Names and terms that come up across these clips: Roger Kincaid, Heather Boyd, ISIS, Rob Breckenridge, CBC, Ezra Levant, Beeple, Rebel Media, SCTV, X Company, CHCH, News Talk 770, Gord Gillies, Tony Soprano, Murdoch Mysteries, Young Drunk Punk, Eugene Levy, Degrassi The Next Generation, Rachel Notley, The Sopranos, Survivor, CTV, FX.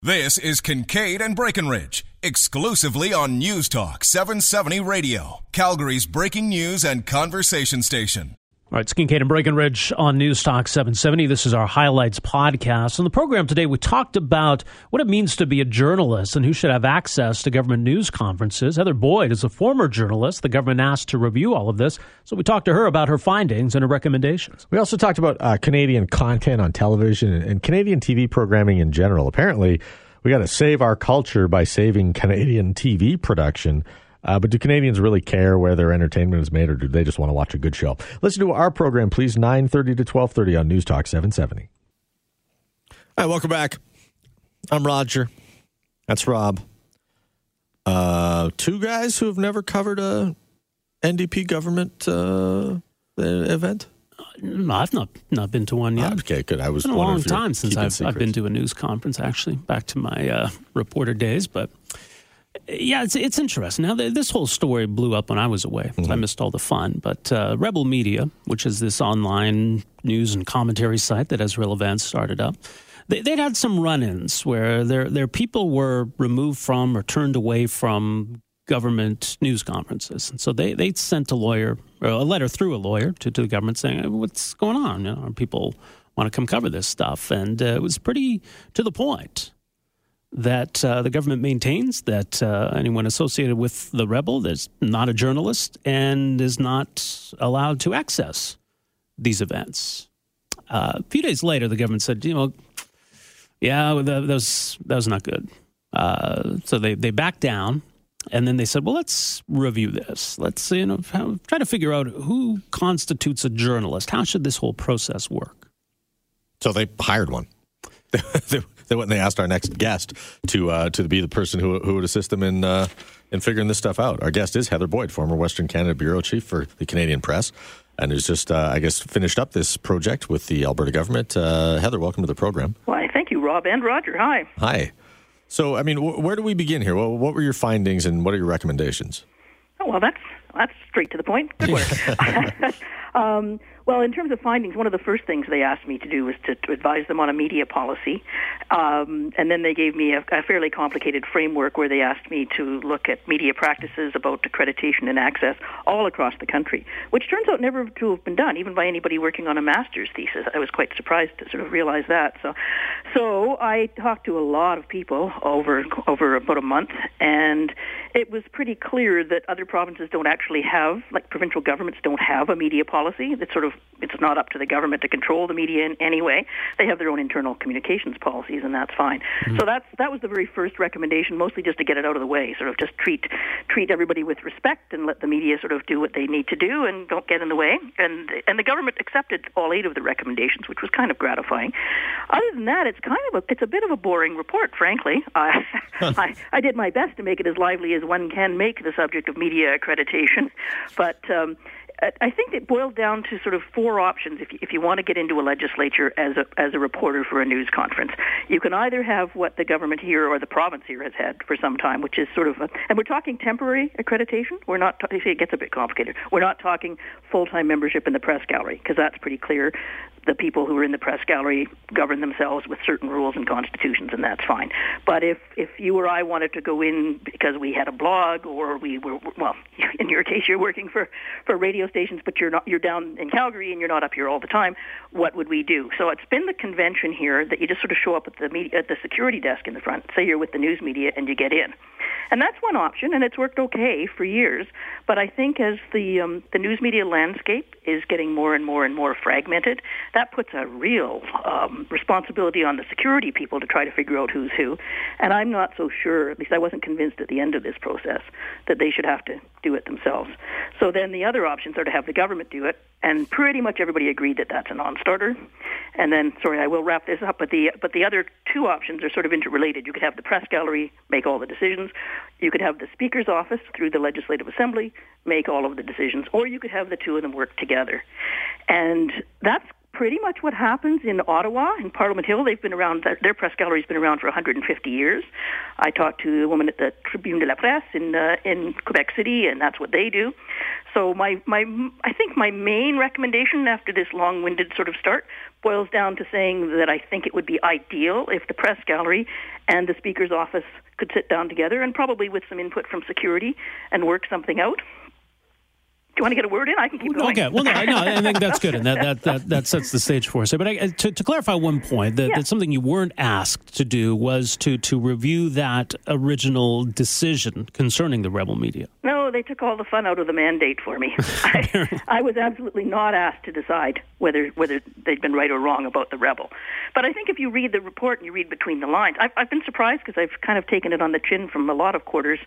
This is Kincaid and Breckenridge, exclusively on News Talk 770 Radio, Calgary's breaking news and conversation station. All right, it's Kincaid and Breckenridge on News Talk 770. This is our Highlights podcast. On the program today, we talked about what it means to be a journalist and who should have access to government news conferences. Heather Boyd is a former journalist. The government asked to review all of this, so we talked to her about her findings and her recommendations. We also talked about Canadian content on television and Canadian TV programming in general. Apparently, we got to save our culture by saving Canadian TV production. But do Canadians really care where their entertainment is made, or do they just want to watch a good show? Listen to our program, please, 9:30 to 12:30 on News Talk 770. Hi, welcome back. I'm Roger. That's Rob. Two guys who have never covered a NDP government event. No, I've not been to one yet. Okay, good. I was it's been a long time since I've been to a news conference. Actually, back to my reporter days, but. Yeah, it's interesting. Now, this whole story blew up when I was away. Mm-hmm. I missed all the fun. But Rebel Media, which is this online news and commentary site that Ezra Levant started up, they'd had some run-ins where their people were removed from or turned away from government news conferences. And so they sent a lawyer, or a letter through a lawyer to the government saying, hey, what's going on? You know, people want to come cover this stuff. And it was pretty to the point that the government maintains that anyone associated with the Rebel is not a journalist and is not allowed to access these events. A few days later, the government said, that was not good. So they backed down, and then they said, well, let's review this. Let's try to figure out who constitutes a journalist. How should this whole process work? So they hired one. They went and they asked our next guest to be the person who would assist them in figuring this stuff out. Our guest is Heather Boyd, former Western Canada bureau chief for the Canadian Press, and who's just, finished up this project with the Alberta government. Heather, welcome to the program. Why, thank you, Rob and Roger. Hi. Hi. So, where do we begin here? Well, what were your findings and what are your recommendations? Oh, well, that's straight to the point. Good work. Well, in terms of findings, one of the first things they asked me to do was to advise them on a media policy. And then they gave me a fairly complicated framework where they asked me to look at media practices about accreditation and access all across the country, which turns out never to have been done, even by anybody working on a master's thesis. I was quite surprised to sort of realize that. So I talked to a lot of people over about a month, and it was pretty clear that other provinces don't actually have, like provincial governments don't have a media policy. That's sort of, it's not up to the government to control the media in any way. They have their own internal communications policies, and that's fine. Mm-hmm. So that was the very first recommendation, mostly just to get it out of the way, sort of just treat everybody with respect and let the media sort of do what they need to do and don't get in the way. And the government accepted all 8 of the recommendations, which was kind of gratifying. Other than that, it's kind of a bit of a boring report, frankly. I did my best to make it as lively as one can make the subject of media accreditation, but I think it boiled down to sort of 4 options if you want to get into a legislature as a reporter for a news conference. You can either have what the government here or the province here has had for some time, which is sort of and we're talking temporary accreditation. We're not – see, it gets a bit complicated. We're not talking full-time membership in the press gallery, because that's pretty clear. The people who are in the press gallery govern themselves with certain rules and constitutions, and that's fine. But if you or I wanted to go in because we had a blog, or we were, well, in your case, you're working for radio stations, but you're down in Calgary and you're not up here all the time, what would we do? So it's been the convention here that you just sort of show up at the media, at the security desk in the front, say you're with the news media, and you get in. And that's one option, and it's worked okay for years. But I think as the news media landscape is getting more and more and more fragmented, that puts a real responsibility on the security people to try to figure out who's who. And I'm not so sure, at least I wasn't convinced at the end of this process, that they should have to do it themselves. So then the other options are to have the government do it, and pretty much everybody agreed that that's a non-starter. And then, sorry, I will wrap this up, but the other 2 options are sort of interrelated. You could have the press gallery make all the decisions. You could have the Speaker's office through the Legislative Assembly make all of the decisions, or you could have the 2 of them work together. And that's pretty much what happens in Ottawa, in Parliament Hill. They've been around, their press gallery's been around for 150 years. I talked to a woman at the Tribune de la Presse in Quebec City, and that's what they do. So I think my main recommendation after this long-winded sort of start boils down to saying that I think it would be ideal if the press gallery and the speaker's office could sit down together, and probably with some input from security, and work something out. Do you want to get a word in? I can keep going. Okay. Well, no, I think that's good, and that sets the stage for us. But to clarify one point, that something you weren't asked to do was to review that original decision concerning the Rebel Media. No, they took all the fun out of the mandate for me. I was absolutely not asked to decide whether they'd been right or wrong about the Rebel. But I think if you read the report and you read between the lines, I've been surprised because I've kind of taken it on the chin from a lot of quarters.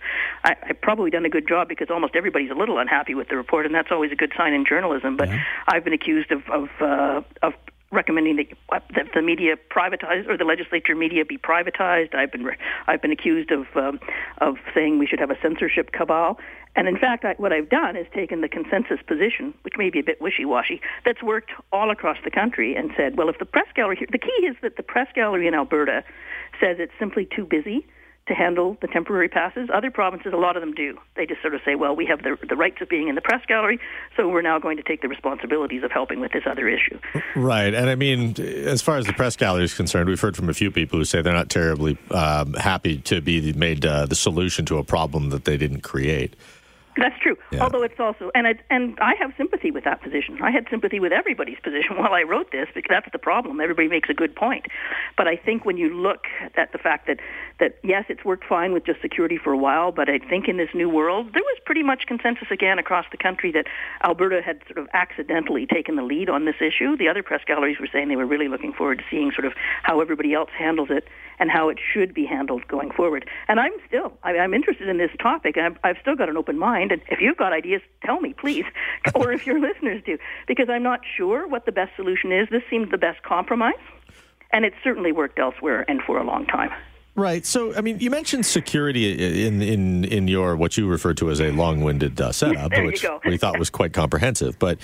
I've probably done a good job because almost everybody's a little unhappy with the report. And that's always a good sign in journalism. But yeah. I've been accused of recommending that the media privatize, or the legislature media be privatized. I've been accused of saying we should have a censorship cabal. And in fact, what I've done is taken the consensus position, which may be a bit wishy-washy, that's worked all across the country, and said, well, if the press gallery here, the key is that the press gallery in Alberta says it's simply too busy to handle the temporary passes. Other provinces, a lot of them do. They just sort of say, well, we have the rights of being in the press gallery, so we're now going to take the responsibilities of helping with this other issue. Right. And I mean, as far as the press gallery is concerned, we've heard from a few people who say they're not terribly happy to be made the solution to a problem that they didn't create. That's true. Yeah. Although it's also, and I have sympathy with that position. I had sympathy with everybody's position while I wrote this, because that's the problem. Everybody makes a good point. But I think when you look at the fact that yes, it's worked fine with just security for a while, but I think in this new world, there was pretty much consensus again across the country that Alberta had sort of accidentally taken the lead on this issue. The other press galleries were saying they were really looking forward to seeing sort of how everybody else handles it and how it should be handled going forward. And I'm interested in this topic. I've still got an open mind. And if you've got ideas, tell me, please, or if your listeners do, because I'm not sure what the best solution is. This seemed the best compromise, and it's certainly worked elsewhere and for a long time. Right. So, I mean, you mentioned security in your, what you refer to as a long-winded setup, which we thought was quite comprehensive. But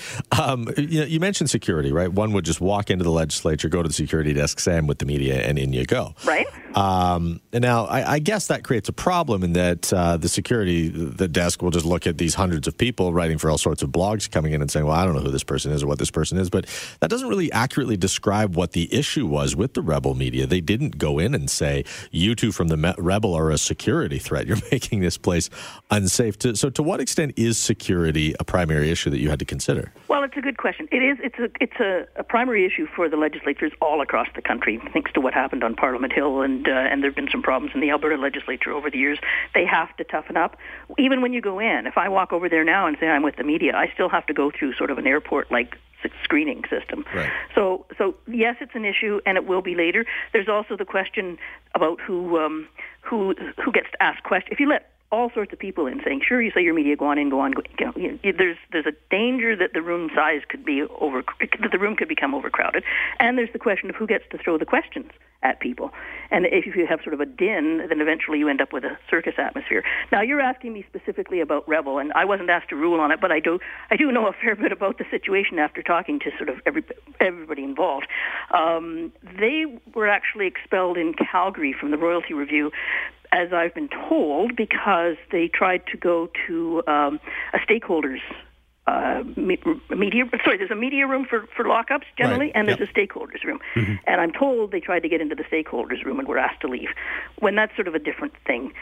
you mentioned security, right? One would just walk into the legislature, go to the security desk, say I'm with the media, and in you go. Right. And now, I guess that creates a problem in that the desk will just look at these hundreds of people writing for all sorts of blogs coming in and saying, well, I don't know who this person is or what this person is. But that doesn't really accurately describe what the issue was with the Rebel Media. They didn't go in and say, you two from the Rebel are a security threat. You're making this place unsafe. So to what extent is security a primary issue that you had to consider? Well, it's a good question. It is. It's a primary issue for the legislatures all across the country, thanks to what happened on Parliament Hill. And there have been some problems in the Alberta legislature over the years. They have to toughen up. Even when you go in, if I walk over there now and say I'm with the media, I still have to go through sort of an airport-like screening system. Right. So yes, it's an issue, and it will be later. There's also the question about who gets to ask questions. If you let all sorts of people in saying, sure, you say your media, go on in. There's a danger that the room size could be that the room could become overcrowded. And there's the question of who gets to throw the questions at people. And if you have sort of a din, then eventually you end up with a circus atmosphere. Now, you're asking me specifically about Rebel, and I wasn't asked to rule on it, but I do know a fair bit about the situation after talking to sort of everybody involved. They were actually expelled in Calgary from the Royalty Review, as I've been told, because they tried to go to a stakeholders media. Sorry, there's a media room for lockups generally, right. And there's a stakeholders room. Mm-hmm. And I'm told they tried to get into the stakeholders room and were asked to leave, when that's sort of a different thing.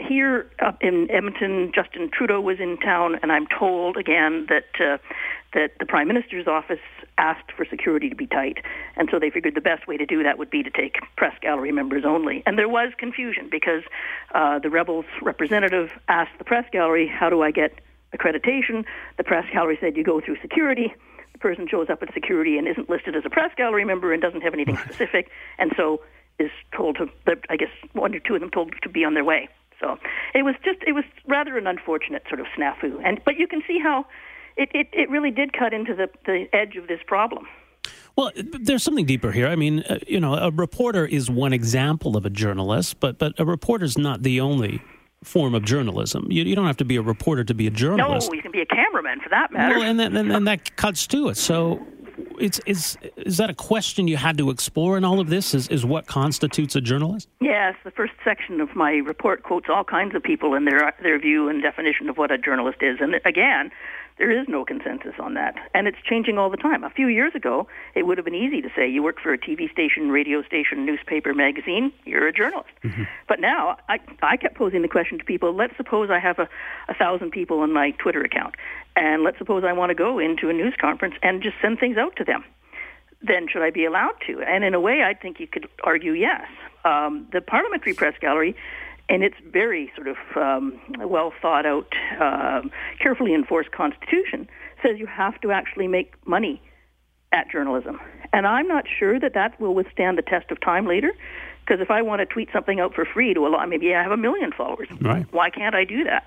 Here up in Edmonton, Justin Trudeau was in town, and I'm told again that the Prime Minister's office asked for security to be tight, and so they figured the best way to do that would be to take press gallery members only. And there was confusion because the Rebels representative asked the press gallery, how do I get accreditation? The press gallery said, you go through security. The person shows up at security and isn't listed as a press gallery member and doesn't have anything specific, and so is told to, I guess one or two of them told to be on their way. So it was rather an unfortunate sort of snafu. But you can see how it really did cut into the edge of this problem. Well, there's something deeper here. I mean, a reporter is one example of a journalist, but a reporter's not the only form of journalism. You don't have to be a reporter to be a journalist. No, you can be a cameraman for that matter. Well, and that cuts to it. So is that a question you had to explore in all of this, is what constitutes a journalist? Yes, the first section of my report quotes all kinds of people and their view and definition of what a journalist is. And again, there is no consensus on that. And it's changing all the time. A few years ago, it would have been easy to say you work for a TV station, radio station, newspaper, magazine, you're a journalist. Mm-hmm. But now, I kept posing the question to people, let's suppose I have 1,000 people on my Twitter account, and let's suppose I want to go into a news conference and just send things out to them. Then should I be allowed to? And in a way, I think you could argue yes. The Parliamentary Press Gallery, and it's very sort of well-thought-out, carefully enforced constitution, says you have to actually make money at journalism. And I'm not sure that that will withstand the test of time later, because if I want to tweet something out for free to a lot, maybe I have 1 million followers. Right. Why can't I do that?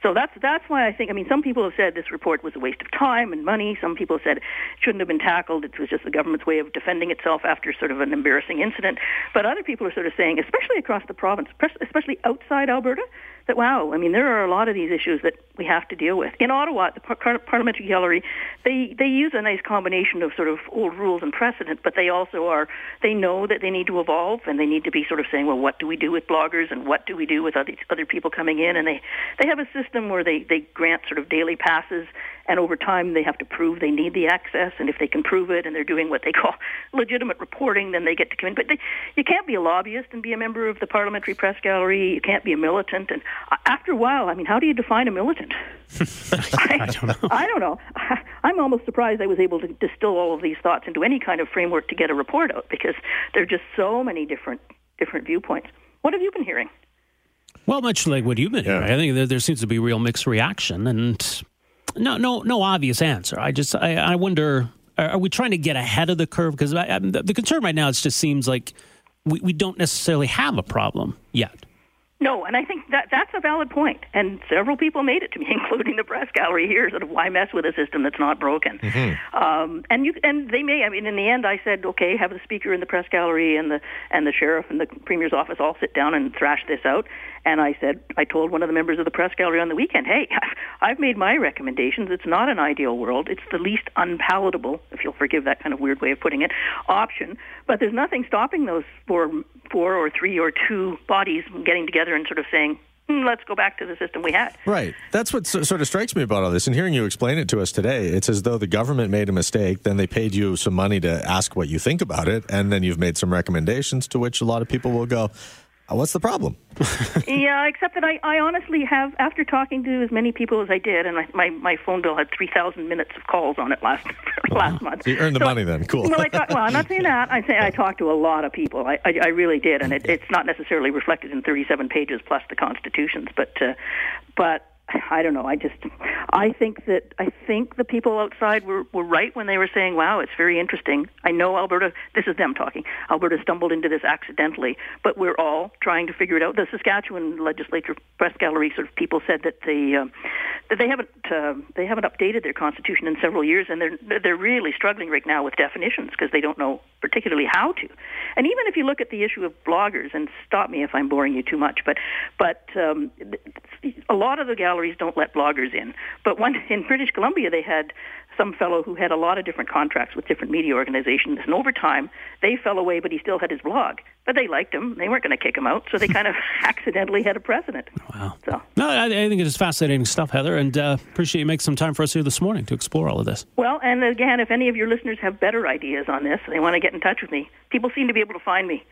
So that's why I think, I mean, some people have said this report was a waste of time and money. Some people have said it shouldn't have been tackled. It was just the government's way of defending itself after sort of an embarrassing incident. But other people are sort of saying, especially across the province, especially outside Alberta, that, wow, I mean, there are a lot of these issues that we have to deal with. In Ottawa, at the Parliamentary Gallery, they use a nice combination of sort of old rules and precedent, but they also are, they know that they need to evolve, and they need to be sort of saying, well, what do we do with bloggers, and what do we do with other people coming in? And they have a system where they grant sort of daily passes, and over time they have to prove they need the access, and if they can prove it and they're doing what they call legitimate reporting, then they get to come in. But you can't be a lobbyist and be a member of the Parliamentary Press Gallery. You can't be a militant. And after a while, I mean, how do you define a militant? I don't know. I'm almost surprised I was able to distill all of these thoughts into any kind of framework to get a report out, because there are just so many different viewpoints. What have you been hearing? Well, much like what you've been hearing, I think that there seems to be real mixed reaction and no obvious answer. I wonder, are we trying to get ahead of the curve? Because the concern right now, it just seems like we don't necessarily have a problem yet. No, and I think that's a valid point. And several people made it to me, including the press gallery here, sort of why mess with a system that's not broken? Mm-hmm. And they may, I mean, in the end I said, okay, have the speaker in the press gallery and the sheriff and the premier's office all sit down and thrash this out. And I said, I told one of the members of the press gallery on the weekend, hey, I've made my recommendations. It's not an ideal world. It's the least unpalatable, if you'll forgive that kind of weird way of putting it, option. But there's nothing stopping those four or three or two bodies from getting together and sort of saying, let's go back to the system we had. Right. That's what sort of strikes me about all this. And hearing you explain it to us today, it's as though the government made a mistake, then they paid you some money to ask what you think about it, and then you've made some recommendations to which a lot of people will go, what's the problem? Yeah, except that I honestly have, after talking to as many people as I did, and my phone bill had 3,000 minutes of calls on it last month. So you earned the money then. Cool. Well, I'm not saying that. I'm saying I talked to a lot of people. I really did, and it's not necessarily reflected in 37 pages plus the constitutions, but I don't know. I think the people outside were right when they were saying, wow, it's very interesting. I know Alberta, this is them talking, Alberta stumbled into this accidentally, but we're all trying to figure it out. The Saskatchewan legislature press gallery sort of people said that they haven't updated their constitution in several years, and they're really struggling right now with definitions because they don't know particularly how to. And even if you look at the issue of bloggers, and stop me if I'm boring you too much, but a lot of the galleries don't let bloggers in. But one in British Columbia, they had some fellow who had a lot of different contracts with different media organizations, and over time they fell away, but he still had his blog. But they liked him; they weren't going to kick him out, so they kind of accidentally had a precedent. Wow! So no, I think it is fascinating stuff, Heather, and appreciate you making some time for us here this morning to explore all of this. Well, and again, if any of your listeners have better ideas on this, they want to get in touch with me. People seem to be able to find me.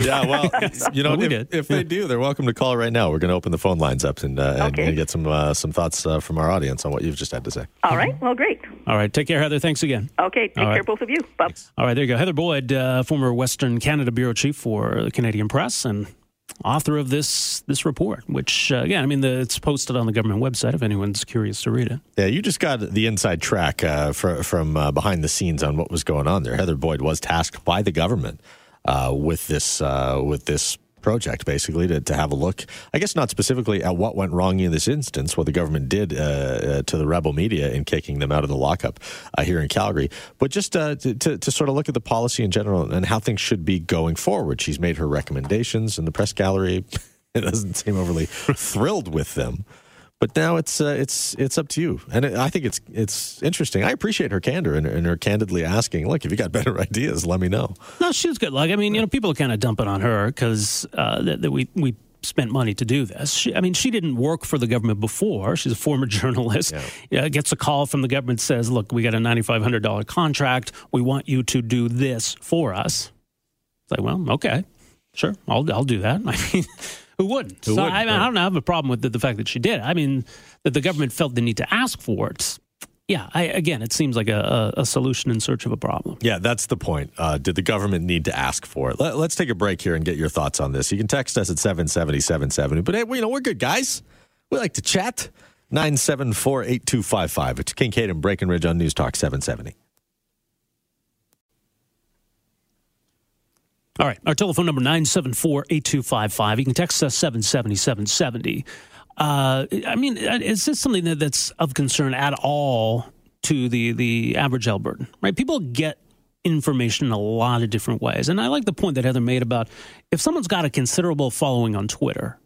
Yeah, well, you know, if they do, they're welcome to call right now. We're going to open the phone lines up and get some thoughts from our audience on what you've just had to say. All right. Well, great. All right. Take care, Heather. Thanks again. Okay. Take care, both of you. Bye. All right. There you go. Heather Boyd, former Western Canada Bureau Chief for the Canadian Press and author of this report, which, again, I mean, it's posted on the government website if anyone's curious to read it. Yeah, you just got the inside track from behind the scenes on what was going on there. Heather Boyd was tasked by the government with this project, basically, to have a look, I guess not specifically at what went wrong in this instance, what the government did to the Rebel Media in kicking them out of the lockup here in Calgary, but just to sort of look at the policy in general and how things should be going forward. She's made her recommendations, and the press gallery, it doesn't seem overly thrilled with them. But now it's up to you, and I think it's interesting. I appreciate her candor and her candidly asking, "Look, if you got better ideas, let me know." No, she was good. Like, I mean, you know, people are kind of dumping on her because we spent money to do this. She didn't work for the government before. She's a former journalist. Yeah. Gets a call from the government, says, "Look, we got a $9,500 contract. We want you to do this for us." It's like, well, okay, sure, I'll do that. I mean. Who wouldn't? Who wouldn't? I don't have a problem with the fact that she did. I mean, that the government felt the need to ask for it. Yeah, it seems like a solution in search of a problem. Yeah, that's the point. Did the government need to ask for it? Let's take a break here and get your thoughts on this. You can text us at 770-770. But, hey, we're good guys. We like to chat. 974-8255. It's Kincaid and Breckenridge on News Talk 770. All right, our telephone number 974-8255. You can text us 770-770. Is this something that's of concern at all to the average Albertan? Right, people get information in a lot of different ways, and I like the point that Heather made about if someone's got a considerable following on Twitter,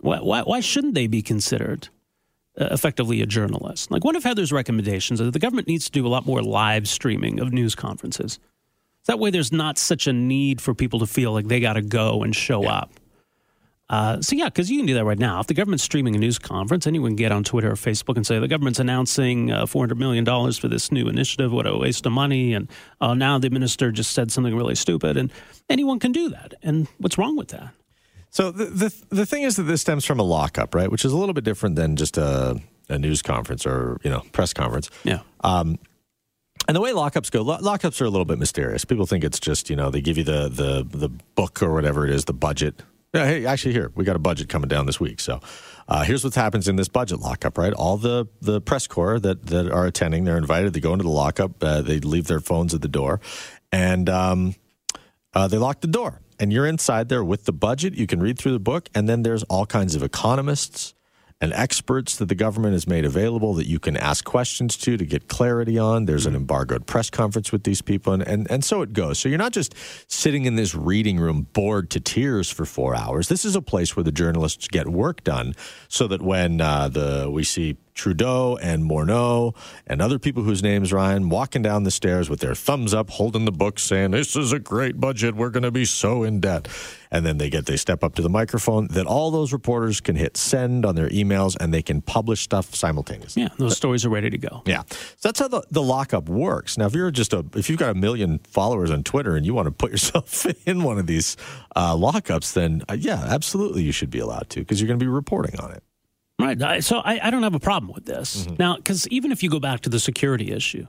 why shouldn't they be considered effectively a journalist? Like, one of Heather's recommendations is that the government needs to do a lot more live streaming of news conferences. That way, there's not such a need for people to feel like they got to go and show up. Because you can do that right now. If the government's streaming a news conference, anyone can get on Twitter or Facebook and say, the government's announcing $400 million for this new initiative. What a waste of money. And now the minister just said something really stupid. And anyone can do that. And what's wrong with that? So the thing is that this stems from a lockup, right? Which is a little bit different than just a news conference or, press conference. Yeah. And the way lockups go, lockups are a little bit mysterious. People think it's just, they give you the book or whatever it is, the budget. Yeah, hey, actually, here, we got a budget coming down this week. So here's what happens in this budget lockup, right? All the press corps that are attending, they're invited. They go into the lockup. They leave their phones at the door. And they lock the door. And you're inside there with the budget. You can read through the book. And then there's all kinds of economists and experts that the government has made available that you can ask questions to get clarity on. There's an embargoed press conference with these people, and so it goes. So you're not just sitting in this reading room bored to tears for 4 hours. This is a place where the journalists get work done so that when we see Trudeau and Morneau and other people whose names Ryan walking down the stairs with their thumbs up, holding the book, saying, this is a great budget, we're going to be so in debt. And then they step up to the microphone, that all those reporters can hit send on their emails and they can publish stuff simultaneously. Yeah, those stories are ready to go. Yeah. So that's how the lockup works. Now, if you're if you've got 1 million followers on Twitter and you want to put yourself in one of these lockups, then absolutely you should be allowed to, because you're going to be reporting on it. Right. So I don't have a problem with this. Mm-hmm. Now, because even if you go back to the security issue,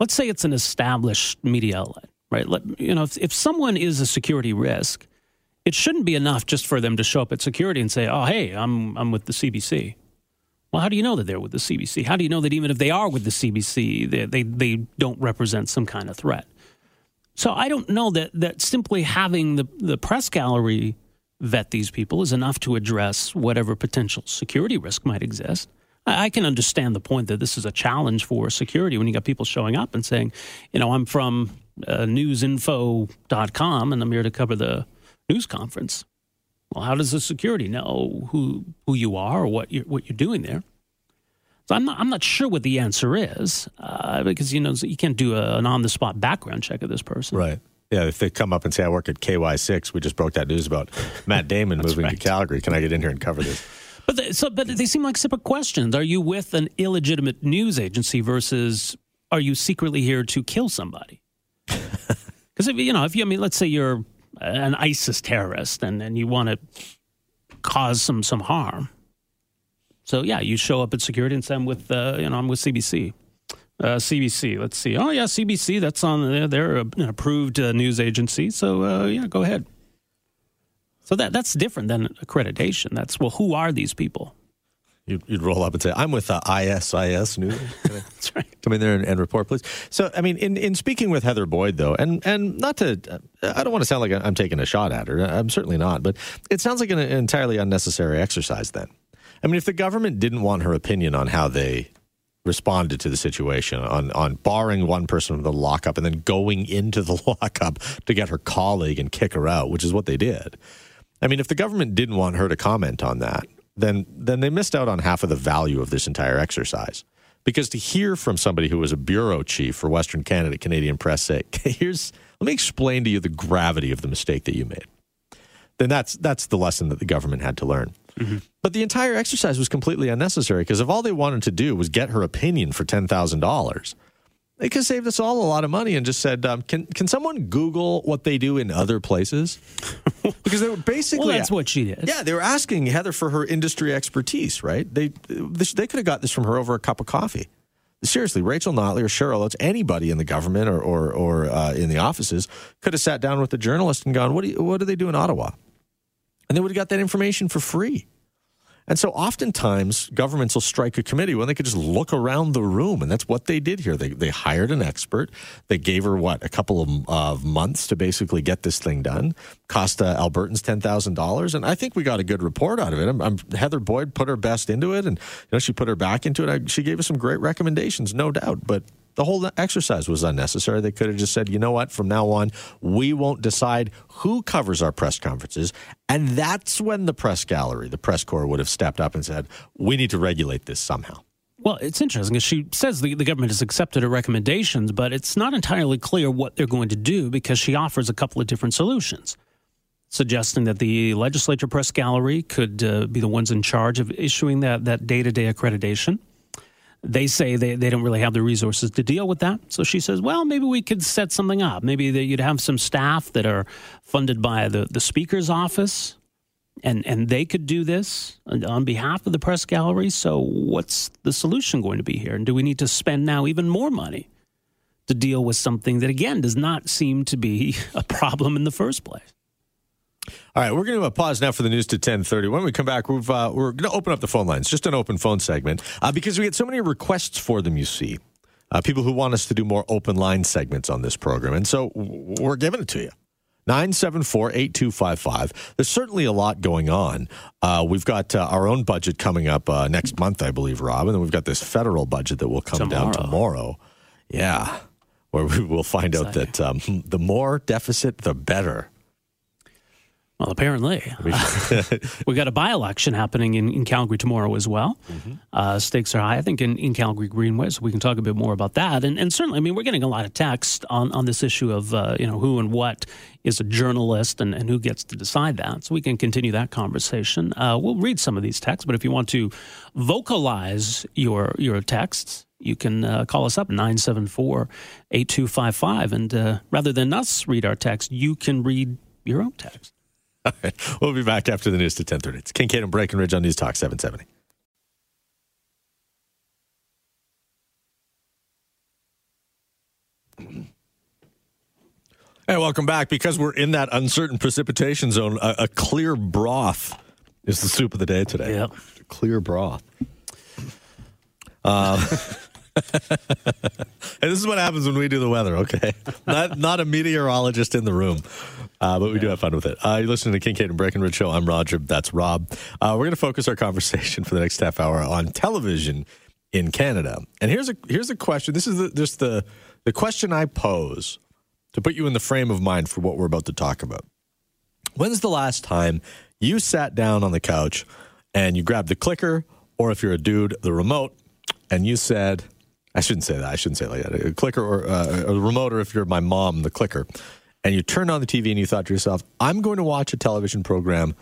let's say it's an established media outlet, right? If someone is a security risk, it shouldn't be enough just for them to show up at security and say, oh, hey, I'm with the CBC. Well, how do you know that they're with the CBC? How do you know that even if they are with the CBC, they don't represent some kind of threat? So I don't know that simply having the press gallery vet these people is enough to address whatever potential security risk might exist. I can understand the point that this is a challenge for security when you got people showing up and saying, I'm from newsinfo.com and I'm here to cover the news conference. Well, how does the security know who you are or what you're doing there? So I'm not sure what the answer is because you can't do an on-the-spot background check of this person. Right. Yeah, if they come up and say, I work at KY6, we just broke that news about Matt Damon moving to Calgary. Can I get in here and cover this? But they seem like separate questions. Are you with an illegitimate news agency versus are you secretly here to kill somebody? Because, let's say you're an ISIS terrorist and you want to cause some harm. So, yeah, you show up at security and say, I'm with CBC. CBC, let's see. Oh, yeah, CBC, that's on there. They're an approved news agency. So, go ahead. So that's different than accreditation. That's, who are these people? You'd roll up and say, I'm with ISIS News. That's right. Come in there and report, please. So, in speaking with Heather Boyd, though, and not to, I don't want to sound like I'm taking a shot at her. I'm certainly not. But it sounds like an entirely unnecessary exercise then. If the government didn't want her opinion on how they responded to the situation on barring one person from the lockup and then going into the lockup to get her colleague and kick her out, which is what they did. If the government didn't want her to comment on that, then they missed out on half of the value of this entire exercise. Because to hear from somebody who was a bureau chief for Western Canada, Canadian Press, say, let me explain to you the gravity of the mistake that you made. Then that's the lesson that the government had to learn. Mm-hmm. But the entire exercise was completely unnecessary, because if all they wanted to do was get her opinion for $10,000, they could have saved us all a lot of money and just said, can someone Google what they do in other places? Because they were basically... Well, that's what she did. Yeah, they were asking Heather for her industry expertise, right? They could have got this from her over a cup of coffee. Seriously, Rachel Notley or Cheryl Oates, anybody in the government or in the offices could have sat down with the journalist and gone, what do they do in Ottawa? And they would have got that information for free. And so oftentimes governments will strike a committee when they could just look around the room. And that's what they did here. They hired an expert. They gave her, a couple of months to basically get this thing done. Cost Albertans $10,000. And I think we got a good report out of it. Heather Boyd put her best into it. And she put her back into it. She gave us some great recommendations, no doubt. But the whole exercise was unnecessary. They could have just said, you know what, from now on, we won't decide who covers our press conferences. And that's when the press gallery, the press corps, would have stepped up and said, we need to regulate this somehow. Well, it's interesting because she says the government has accepted her recommendations, but it's not entirely clear what they're going to do, because she offers a couple of different solutions, suggesting that the legislature press gallery could be the ones in charge of issuing that day-to-day accreditation. They say they don't really have the resources to deal with that. So she says, well, maybe we could set something up. Maybe you'd have some staff that are funded by the speaker's office, and they could do this on behalf of the press gallery. So what's the solution going to be here? And do we need to spend now even more money to deal with something that, again, does not seem to be a problem in the first place? All right, we're going to pause now for the news to 10:30. When we come back, we're going to open up the phone lines, just an open phone segment, because we get so many requests for them, you see, people who want us to do more open line segments on this program. And so we're giving it to you. 974-8255. There's certainly a lot going on. We've got our own budget coming up next month, I believe, Rob, and then we've got this federal budget that will come down tomorrow. Yeah, where we will find out that the more deficit, the better. Well, apparently. We've got a by-election happening in Calgary tomorrow as well. Mm-hmm. Stakes are high, I think, in Calgary Greenway, so we can talk a bit more about that. And certainly, I mean, we're getting a lot of text on this issue of, who and what is a journalist and who gets to decide that. So we can continue that conversation. We'll read some of these texts, but if you want to vocalize your texts, you can call us up, 974-8255. And rather than us read our text, you can read your own text. All right. We'll be back after the news to 10:30. It's Kincaid and Breckenridge on News Talk 770. Hey, welcome back. Because we're in that uncertain precipitation zone, a clear broth is the soup of the day today. Yeah. Clear broth. And this is what happens when we do the weather, okay? Not a meteorologist in the room, but we do have fun with it. You're listening to Kincaid and Breckenridge Show. I'm Roger. That's Rob. We're going to focus our conversation for the next half hour on television in Canada. And here's a question. This is the question I pose to put you in the frame of mind for what we're about to talk about. When's the last time you sat down on the couch and you grabbed the clicker, or if you're a dude, the remote, and you said... I shouldn't say that. I shouldn't say it like that. A clicker or a remote, or if you're my mom, the clicker. And you turned on the TV and you thought to yourself, I'm going to watch a television program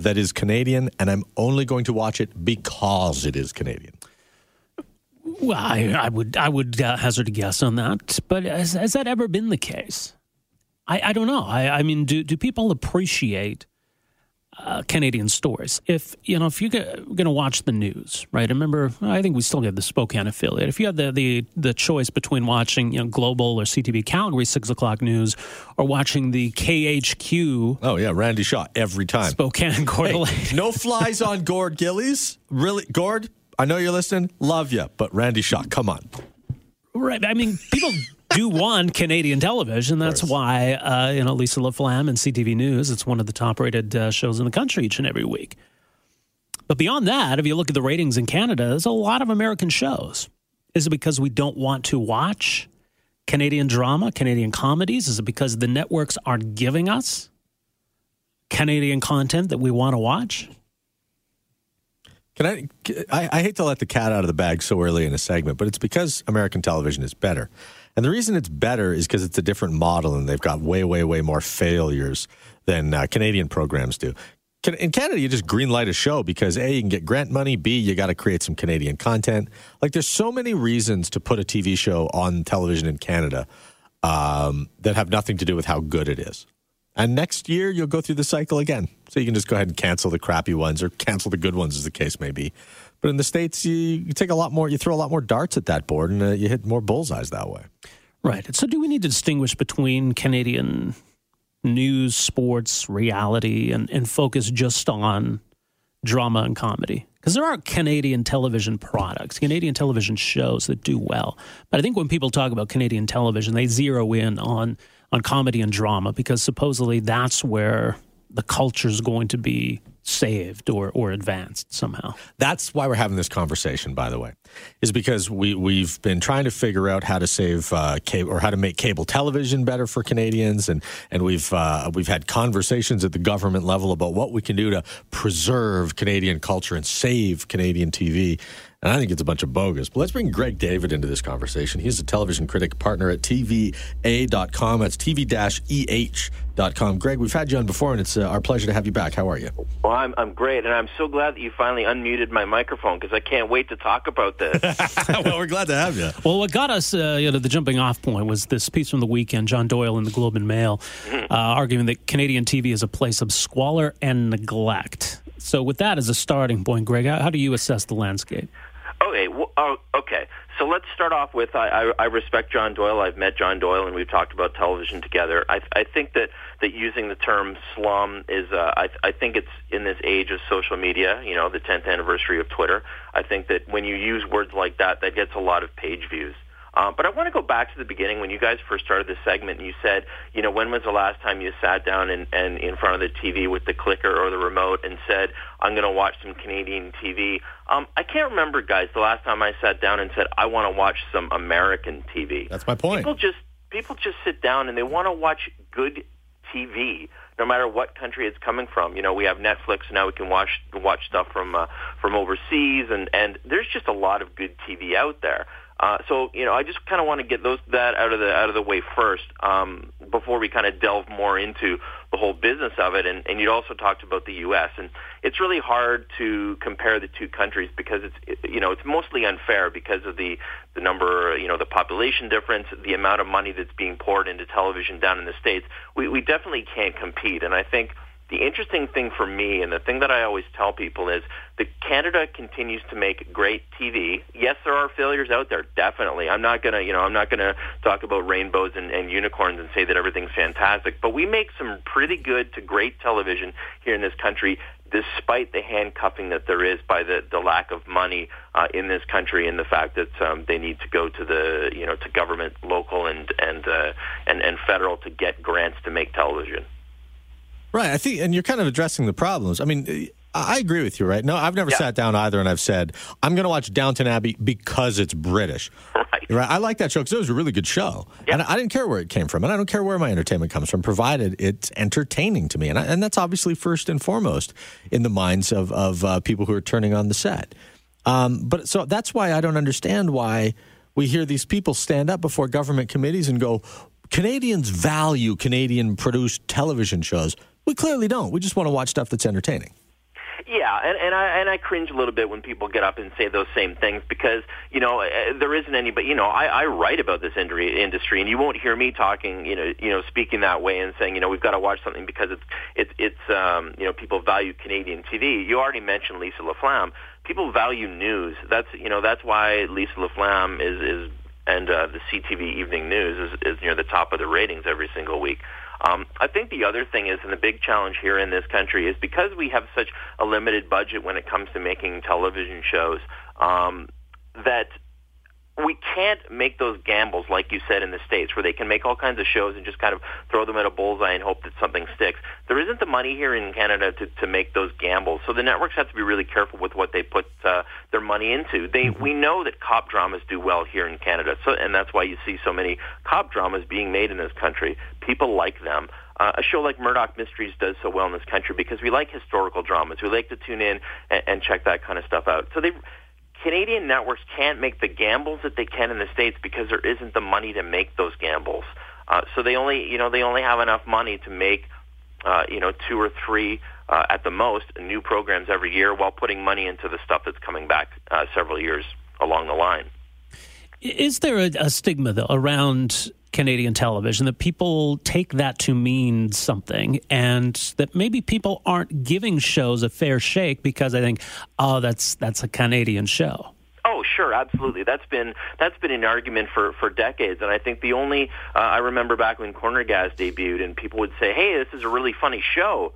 that is Canadian, and I'm only going to watch it because it is Canadian. Well, I would hazard a guess on that. But has that ever been the case? I don't know. I mean, do people appreciate Canadian stories? If you're going to watch the news, right? Remember, I think we still have the Spokane affiliate. If you had the choice between watching Global or CTV Calgary 6 o'clock news, or watching the KHQ. Oh yeah, Randy Shaw every time. Spokane Gord. Hey, no flies on Gord Gillies. Really, Gord? I know you're listening. Love you, but Randy Shaw, come on. Right. I mean, people. Do one Canadian television. That's why, Lisa LaFlamme and CTV News, it's one of the top-rated shows in the country each and every week. But beyond that, if you look at the ratings in Canada, there's a lot of American shows. Is it because we don't want to watch Canadian drama, Canadian comedies? Is it because the networks aren't giving us Canadian content that we want to watch? I hate to let the cat out of the bag so early in a segment, but it's because American television is better. And the reason it's better is because it's a different model and they've got way, way, way more failures than Canadian programs do. In Canada, you just green light a show because, A, you can get grant money, B, you got to create some Canadian content. Like, there's so many reasons to put a TV show on television in Canada that have nothing to do with how good it is. And next year, you'll go through the cycle again. So you can just go ahead and cancel the crappy ones or cancel the good ones, as the case may be. But in the States, you take a lot more, you throw a lot more darts at that board and you hit more bullseyes that way. Right. So do we need to distinguish between Canadian news, sports, reality, and focus just on drama and comedy? Because there are Canadian television products, Canadian television shows that do well. But I think when people talk about Canadian television, they zero in on comedy and drama because supposedly that's where the culture is going to be saved or advanced somehow. That's why we're having this conversation, by the way, is because we've been trying to figure out how to save cable or how to make cable television better for Canadians, and we've had conversations at the government level about what we can do to preserve Canadian culture and save Canadian TV. And I think it's a bunch of bogus. But let's bring Greg David into this conversation. He's a television critic partner at TVA.com. That's TV-EH.com. Greg, we've had you on before, and it's our pleasure to have you back. How are you? Well, I'm great, and I'm so glad that you finally unmuted my microphone because I can't wait to talk about this. Well, we're glad to have you. Well, what got us the jumping-off point was this piece from the weekend, John Doyle in the Globe and Mail, arguing that Canadian TV is a place of squalor and neglect. So with that as a starting point, Greg, how do you assess the landscape? Okay. So let's start off with I respect John Doyle. I've met John Doyle, and we've talked about television together. I think that using the term slum is I think it's in this age of social media, you know, the 10th anniversary of Twitter. I think that when you use words like that, that gets a lot of page views. But I want to go back to the beginning when you guys first started this segment and you said, you know, when was the last time you sat down and in front of the TV with the clicker or the remote and said, I'm going to watch some Canadian TV. I can't remember, guys, the last time I sat down and said, I want to watch some American TV. That's my point. People just sit down and they want to watch good TV, no matter what country it's coming from. You know, we have Netflix, and now we can watch stuff from overseas, and there's just a lot of good TV out there. So, you know, I just kind of want to get that out of the way first before we kind of delve more into the whole business of it. And you'd also talked about the U.S. and it's really hard to compare the two countries because it's mostly unfair because of the number, you know, the population difference, the amount of money that's being poured into television down in the States. We definitely can't compete, and I think the interesting thing for me and the thing that I always tell people is that Canada continues to make great TV. Yes, there are failures out there, definitely. I'm not gonna talk about rainbows and unicorns and say that everything's fantastic, but we make some pretty good to great television here in this country despite the handcuffing that there is by the lack of money in this country and the fact that they need to go to the, you know, to government, local and federal to get grants to make television. Right, I think, and you're kind of addressing the problems. I mean, I agree with you, right? No, I've never sat down either, and I've said, I'm going to watch Downton Abbey because it's British. Right. I like that show because it was a really good show. Yeah. And I didn't care where it came from, and I don't care where my entertainment comes from, provided it's entertaining to me. And that's obviously first and foremost in the minds of people who are turning on the set. But so that's why I don't understand why we hear these people stand up before government committees and go, Canadians value Canadian-produced television shows. We clearly don't. We just want to watch stuff that's entertaining. Yeah, and I cringe a little bit when people get up and say those same things because, you know, there isn't anybody, you know, I write about this industry and you won't hear me talking, you know, speaking that way and saying, you know, we've got to watch something because it's you know, people value Canadian TV. You already mentioned Lisa LaFlamme. People value news. That's, you know, that's why Lisa LaFlamme is and the CTV evening news is near the top of the ratings every single week. I think the other thing is, and the big challenge here in this country is because we have such a limited budget when it comes to making television shows, that we can't make those gambles, like you said, in the States, where they can make all kinds of shows and just kind of throw them at a bullseye and hope that something sticks. There isn't the money here in Canada to make those gambles. So the networks have to be really careful with what they put their money into. We know that cop dramas do well here in Canada, so, and that's why you see so many cop dramas being made in this country. People like them. a show like Murdoch Mysteries does so well in this country because we like historical dramas. We like to tune in and check that kind of stuff out. So Canadian networks can't make the gambles that they can in the States because there isn't the money to make those gambles. So they only have enough money to make two or three at the most new programs every year, while putting money into the stuff that's coming back several years along the line. Is there a stigma, though, around Canadian television that people take that to mean something, and that maybe people aren't giving shows a fair shake because they think, oh, that's a Canadian show? Oh, sure, absolutely. That's been an argument for decades, and I think the only I remember back when Corner Gas debuted, and people would say, "Hey, this is a really funny show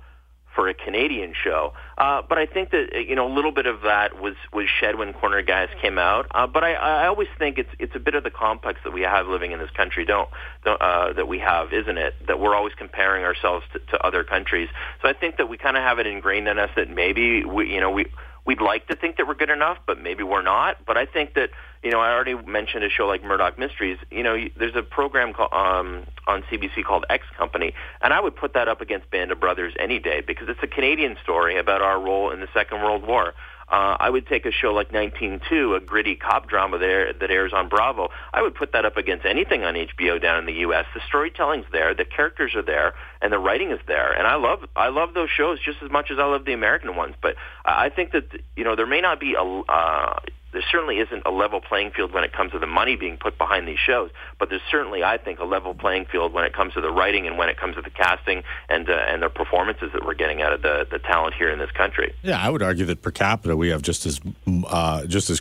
for a Canadian show." But I think that a little bit of that was shed when Corner Gas came out. But I always think it's a bit of the complex that we have living in this country, that we have, isn't it? That we're always comparing ourselves to other countries. So I think that we kind of have it ingrained in us that maybe we'd like to think that we're good enough, but maybe we're not. But I think that, I already mentioned a show like Murdoch Mysteries. There's a program called, on CBC called X Company, and I would put that up against Band of Brothers any day because it's a Canadian story about our role in the Second World War. I would take a show like 19-2, a gritty cop drama there that airs on Bravo. I would put that up against anything on HBO down in the U.S. The storytelling's there, the characters are there, and the writing is there. And I love those shows just as much as I love the American ones. But I think that there may not be there certainly isn't a level playing field when it comes to the money being put behind these shows. But there's certainly, I think, a level playing field when it comes to the writing and when it comes to the casting and the performances that we're getting out of the talent here in this country. Yeah, I would argue that per capita we have just as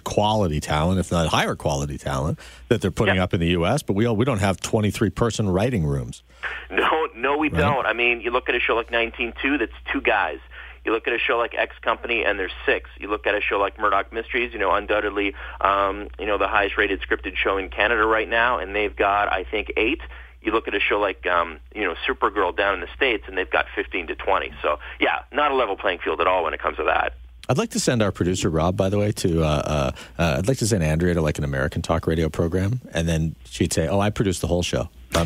quality talent, if not higher quality talent, that they're putting up in the U.S. But we don't have 23-person writing rooms. No, we don't. I mean, you look at a show like 19-2, that's two guys. You look at a show like X Company, and there's six. You look at a show like Murdoch Mysteries, undoubtedly, the highest-rated scripted show in Canada right now, and they've got, I think, eight. You look at a show like, Supergirl down in the States, and they've got 15 to 20. So, yeah, not a level playing field at all when it comes to that. I'd like to send our producer, Rob, by the way, to I'd like to send Andrea to, like, an American talk radio program, and then she'd say, I produced the whole show by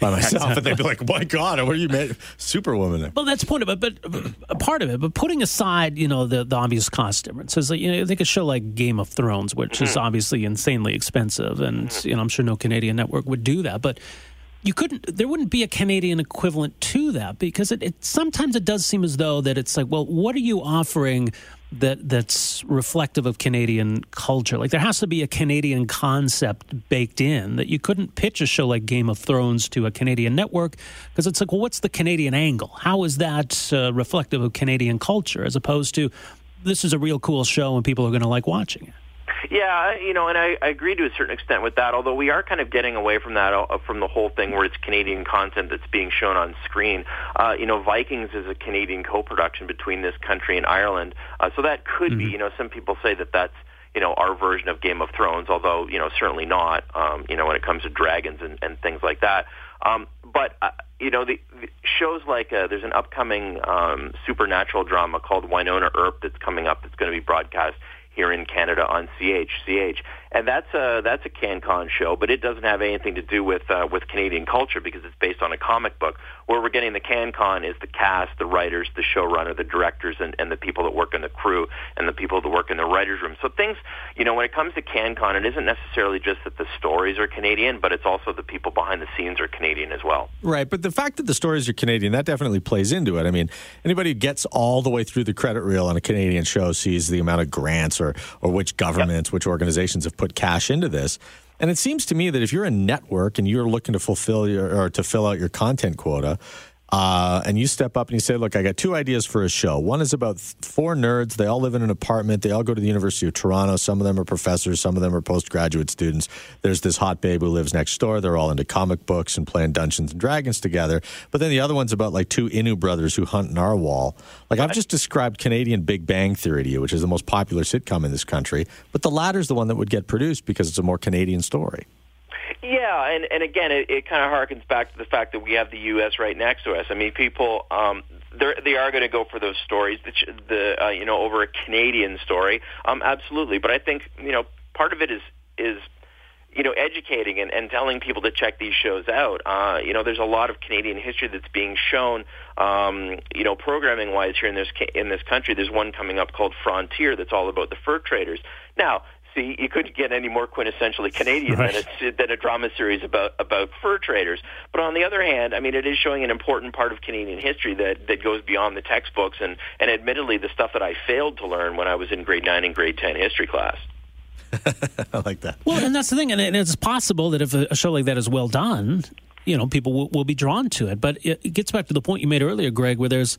myself. And they'd be like, my God, what are you made? Superwoman there. Well, that's part of it, but part of it. But putting aside, the obvious cost differences, I think a show like Game of Thrones, which is obviously insanely expensive, and I'm sure no Canadian network would do that, but there wouldn't be a Canadian equivalent to that, because it sometimes it does seem as though that it's like, well, what are you offering that's reflective of Canadian culture? Like, there has to be a Canadian concept baked in, that you couldn't pitch a show like Game of Thrones to a Canadian network, because it's like, well, what's the Canadian angle? How is that reflective of Canadian culture, as opposed to, this is a real cool show and people are going to like watching it? Yeah, and I agree to a certain extent with that, although we are kind of getting away from that, from the whole thing where it's Canadian content that's being shown on screen. Vikings is a Canadian co-production between this country and Ireland, so that could be, some people say that that's, our version of Game of Thrones, although, certainly not, when it comes to dragons and things like that. The shows like there's an upcoming supernatural drama called Winona Earp that's coming up, that's going to be broadcast here in Canada on CHCH, and that's a CanCon show, but it doesn't have anything to do with Canadian culture, because it's based on a comic book. Where we're getting the CanCon is the cast, the writers, the showrunner, the directors, and the people that work in the crew, and the people that work in the writers' room. So things, when it comes to CanCon, it isn't necessarily just that the stories are Canadian, but it's also the people behind the scenes are Canadian as well. Right, but the fact that the stories are Canadian, that definitely plays into it. I mean, anybody who gets all the way through the credit reel on a Canadian show sees the amount of grants or which governments, which organizations have put cash into this. And it seems to me that if you're a network and you're looking to fulfill to fill out your content quota, and you step up and you say, look, I got two ideas for a show. One is about four nerds. They all live in an apartment. They all go to the University of Toronto. Some of them are professors. Some of them are postgraduate students. There's this hot babe who lives next door. They're all into comic books and playing Dungeons and Dragons together. But then the other one's about, like, two Innu brothers who hunt narwhal. Like, I've just described Canadian Big Bang Theory to you, which is the most popular sitcom in this country. But the latter's the one that would get produced because it's a more Canadian story. Yeah, and again, it kind of harkens back to the fact that we have the U.S. right next to us. I mean, people, they are going to go for those stories, over a Canadian story, absolutely. But I think, part of it is you know, educating and telling people to check these shows out. You know, there's a lot of Canadian history that's being shown, you know, programming-wise here in this country. There's one coming up called Frontier that's all about the fur traders. Now, see, you couldn't get any more quintessentially Canadian than a drama series about fur traders. But on the other hand, I mean, it is showing an important part of Canadian history that goes beyond the textbooks and admittedly the stuff that I failed to learn when I was in grade 9 and grade 10 history class. I like that. Well, and that's the thing, and it's possible that if a show like that is well done, you know, people will be drawn to it. But it gets back to the point you made earlier, Greg, where there's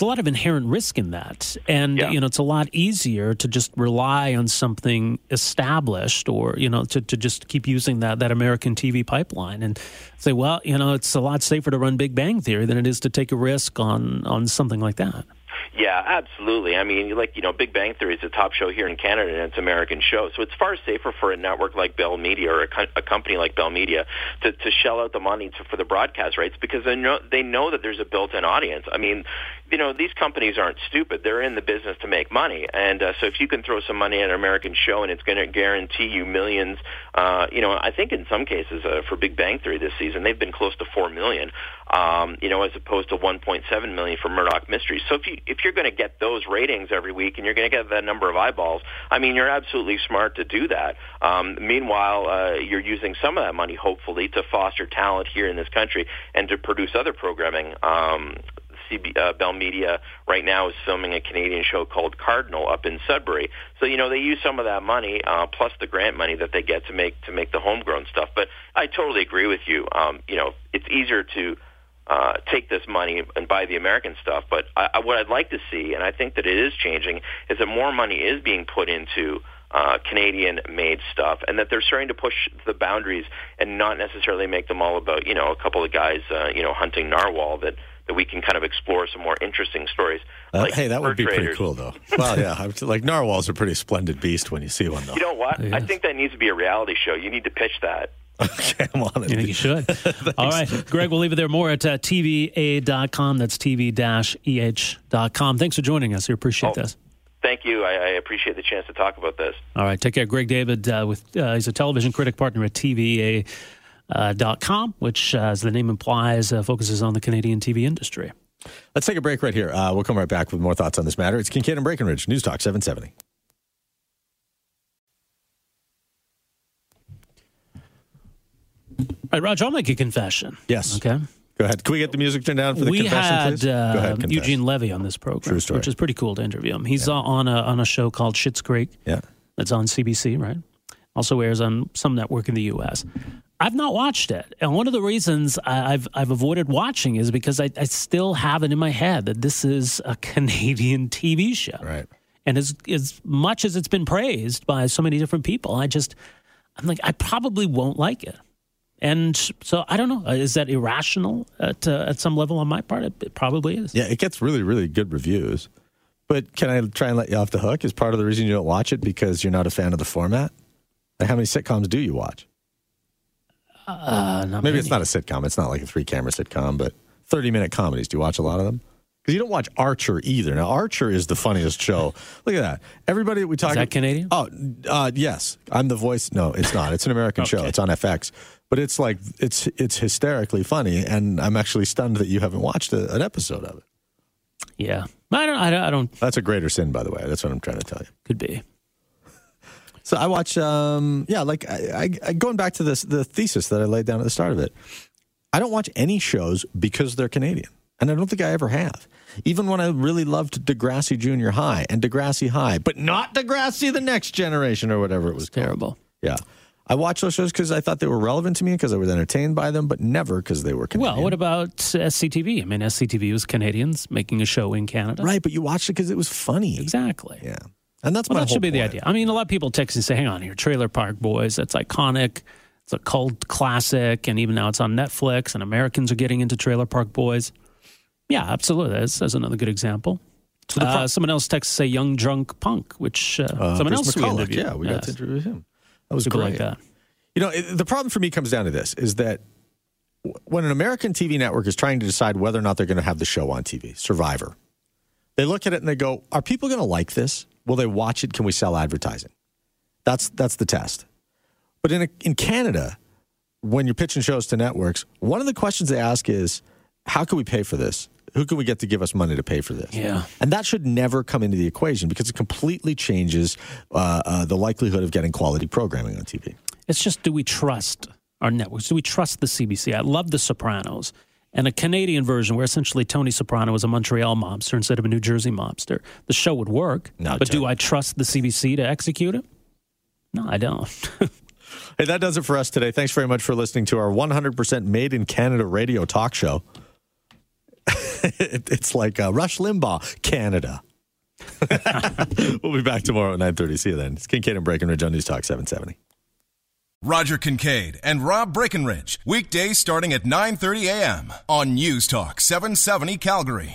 a lot of inherent risk in that, and you know, it's a lot easier to just rely on something established, or you know, to just keep using that American TV pipeline and say, well, you know, it's a lot safer to run Big Bang Theory than it is to take a risk on something like that. Yeah, absolutely. I mean, like, you know, Big Bang Theory is a top show here in Canada, and it's an American show. So it's far safer for a network like Bell Media or a company like Bell Media to shell out the money for the broadcast rights, because they know that there's a built-in audience. I mean, you know, these companies aren't stupid. They're in the business to make money. And so if you can throw some money at an American show and it's going to guarantee you millions, you know, I think in some cases for Big Bang Theory this season, they've been close to $4 million, you know, as opposed to $1.7 million for Murdoch Mysteries. So if you're going to get those ratings every week and you're going to get that number of eyeballs, I mean, you're absolutely smart to do that. Meanwhile, you're using some of that money, hopefully, to foster talent here in this country and to produce other programming. Bell Media right now is filming a Canadian show called Cardinal up in Sudbury. So, you know, they use some of that money plus the grant money that they get to make the homegrown stuff. But I totally agree with you. You know, it's easier to take this money and buy the American stuff. But what I'd like to see, and I think that it is changing, is that more money is being put into Canadian-made stuff, and that they're starting to push the boundaries and not necessarily make them all about, you know, a couple of guys, you know, hunting narwhal, that we can kind of explore some more interesting stories. Like, hey, that would be pretty cool, though. Well, yeah, like narwhals are a pretty splendid beast when you see one, though. You know what? Yeah. I think that needs to be a reality show. You need to pitch that. Okay, I'm on it. You think you should? All right, Greg, we'll leave it there. More at TVA.com. That's TV-EH.com. Thanks for joining us. We appreciate this. Thank you. I appreciate the chance to talk about this. All right, take care. Greg David, he's a television critic partner at TVA.com, which, as the name implies, focuses on the Canadian TV industry. Let's take a break right here. We'll come right back with more thoughts on this matter. It's Kincaid and Breckenridge, News Talk 770. All right, Raj, I'll make a confession. Yes. Okay. Go ahead. Can we get the music turned down for the confession, please? We had Eugene Levy on this program, which is pretty cool to interview him. He's on a show called Schitt's Creek. Yeah. That's on CBC, right? Also airs on some network in the U.S. I've not watched it. And one of the reasons I've avoided watching is because I still have it in my head that this is a Canadian TV show. Right. And as much as it's been praised by so many different people, I'm like, I probably won't like it. And so, I don't know, is that irrational at some level on my part? It probably is. Yeah, it gets really, really good reviews. But can I try and let you off the hook? Is part of the reason you don't watch it because you're not a fan of the format? Like, how many sitcoms do you watch? Maybe it's not a sitcom. It's not like a three-camera sitcom, but 30-minute comedies. Do you watch a lot of them? Because you don't watch Archer either. Now, Archer is the funniest show. Look at that. Everybody we talk about. Is that Canadian? Oh, yes. I'm the voice. No, it's not. It's an American show. It's on FX. But it's like, it's hysterically funny, and I'm actually stunned that you haven't watched an episode of it. Yeah. I don't. That's a greater sin, by the way. That's what I'm trying to tell you. Could be. So I watch, going back to the thesis that I laid down at the start of it, I don't watch any shows because they're Canadian. And I don't think I ever have. Even when I really loved Degrassi Junior High and Degrassi High, but not Degrassi: The Next Generation or whatever it was called. Terrible. Yeah. I watched those shows because I thought they were relevant to me, because I was entertained by them, but never because they were Canadian. Well, what about SCTV? I mean, SCTV was Canadians making a show in Canada. Right, but you watched it because it was funny. Exactly. Yeah. And that's my whole point. That should be the idea. I mean, a lot of people text and say, hang on here, Trailer Park Boys, that's iconic. It's a cult classic, and even now it's on Netflix, and Americans are getting into Trailer Park Boys. Yeah, absolutely. That's another good example. So someone else texts, say, Young Drunk Punk, which someone else we interviewed. Yeah, we got to interview him. That was great. Like that. You know, the problem for me comes down to this, is that when an American TV network is trying to decide whether or not they're going to have the show on TV, Survivor, they look at it and they go, are people going to like this? Will they watch it? Can we sell advertising? That's the test. But in Canada, when you're pitching shows to networks, one of the questions they ask is, how can we pay for this? Who can we get to give us money to pay for this? Yeah. And that should never come into the equation because it completely changes the likelihood of getting quality programming on TV. It's just, do we trust our networks? Do we trust the CBC? I love The Sopranos. And a Canadian version where essentially Tony Soprano is a Montreal mobster instead of a New Jersey mobster. The show would work, do I trust the CBC to execute it? No, I don't. Hey, that does it for us today. Thanks very much for listening to our 100% Made in Canada radio talk show. It's like Rush Limbaugh, Canada. We'll be back tomorrow at 9:30. See you then. It's Kincaid and Breckenridge on News Talk 770. Roger Kincaid and Rob Breckenridge. Weekdays starting at 9:30 a.m. on News Talk 770 Calgary.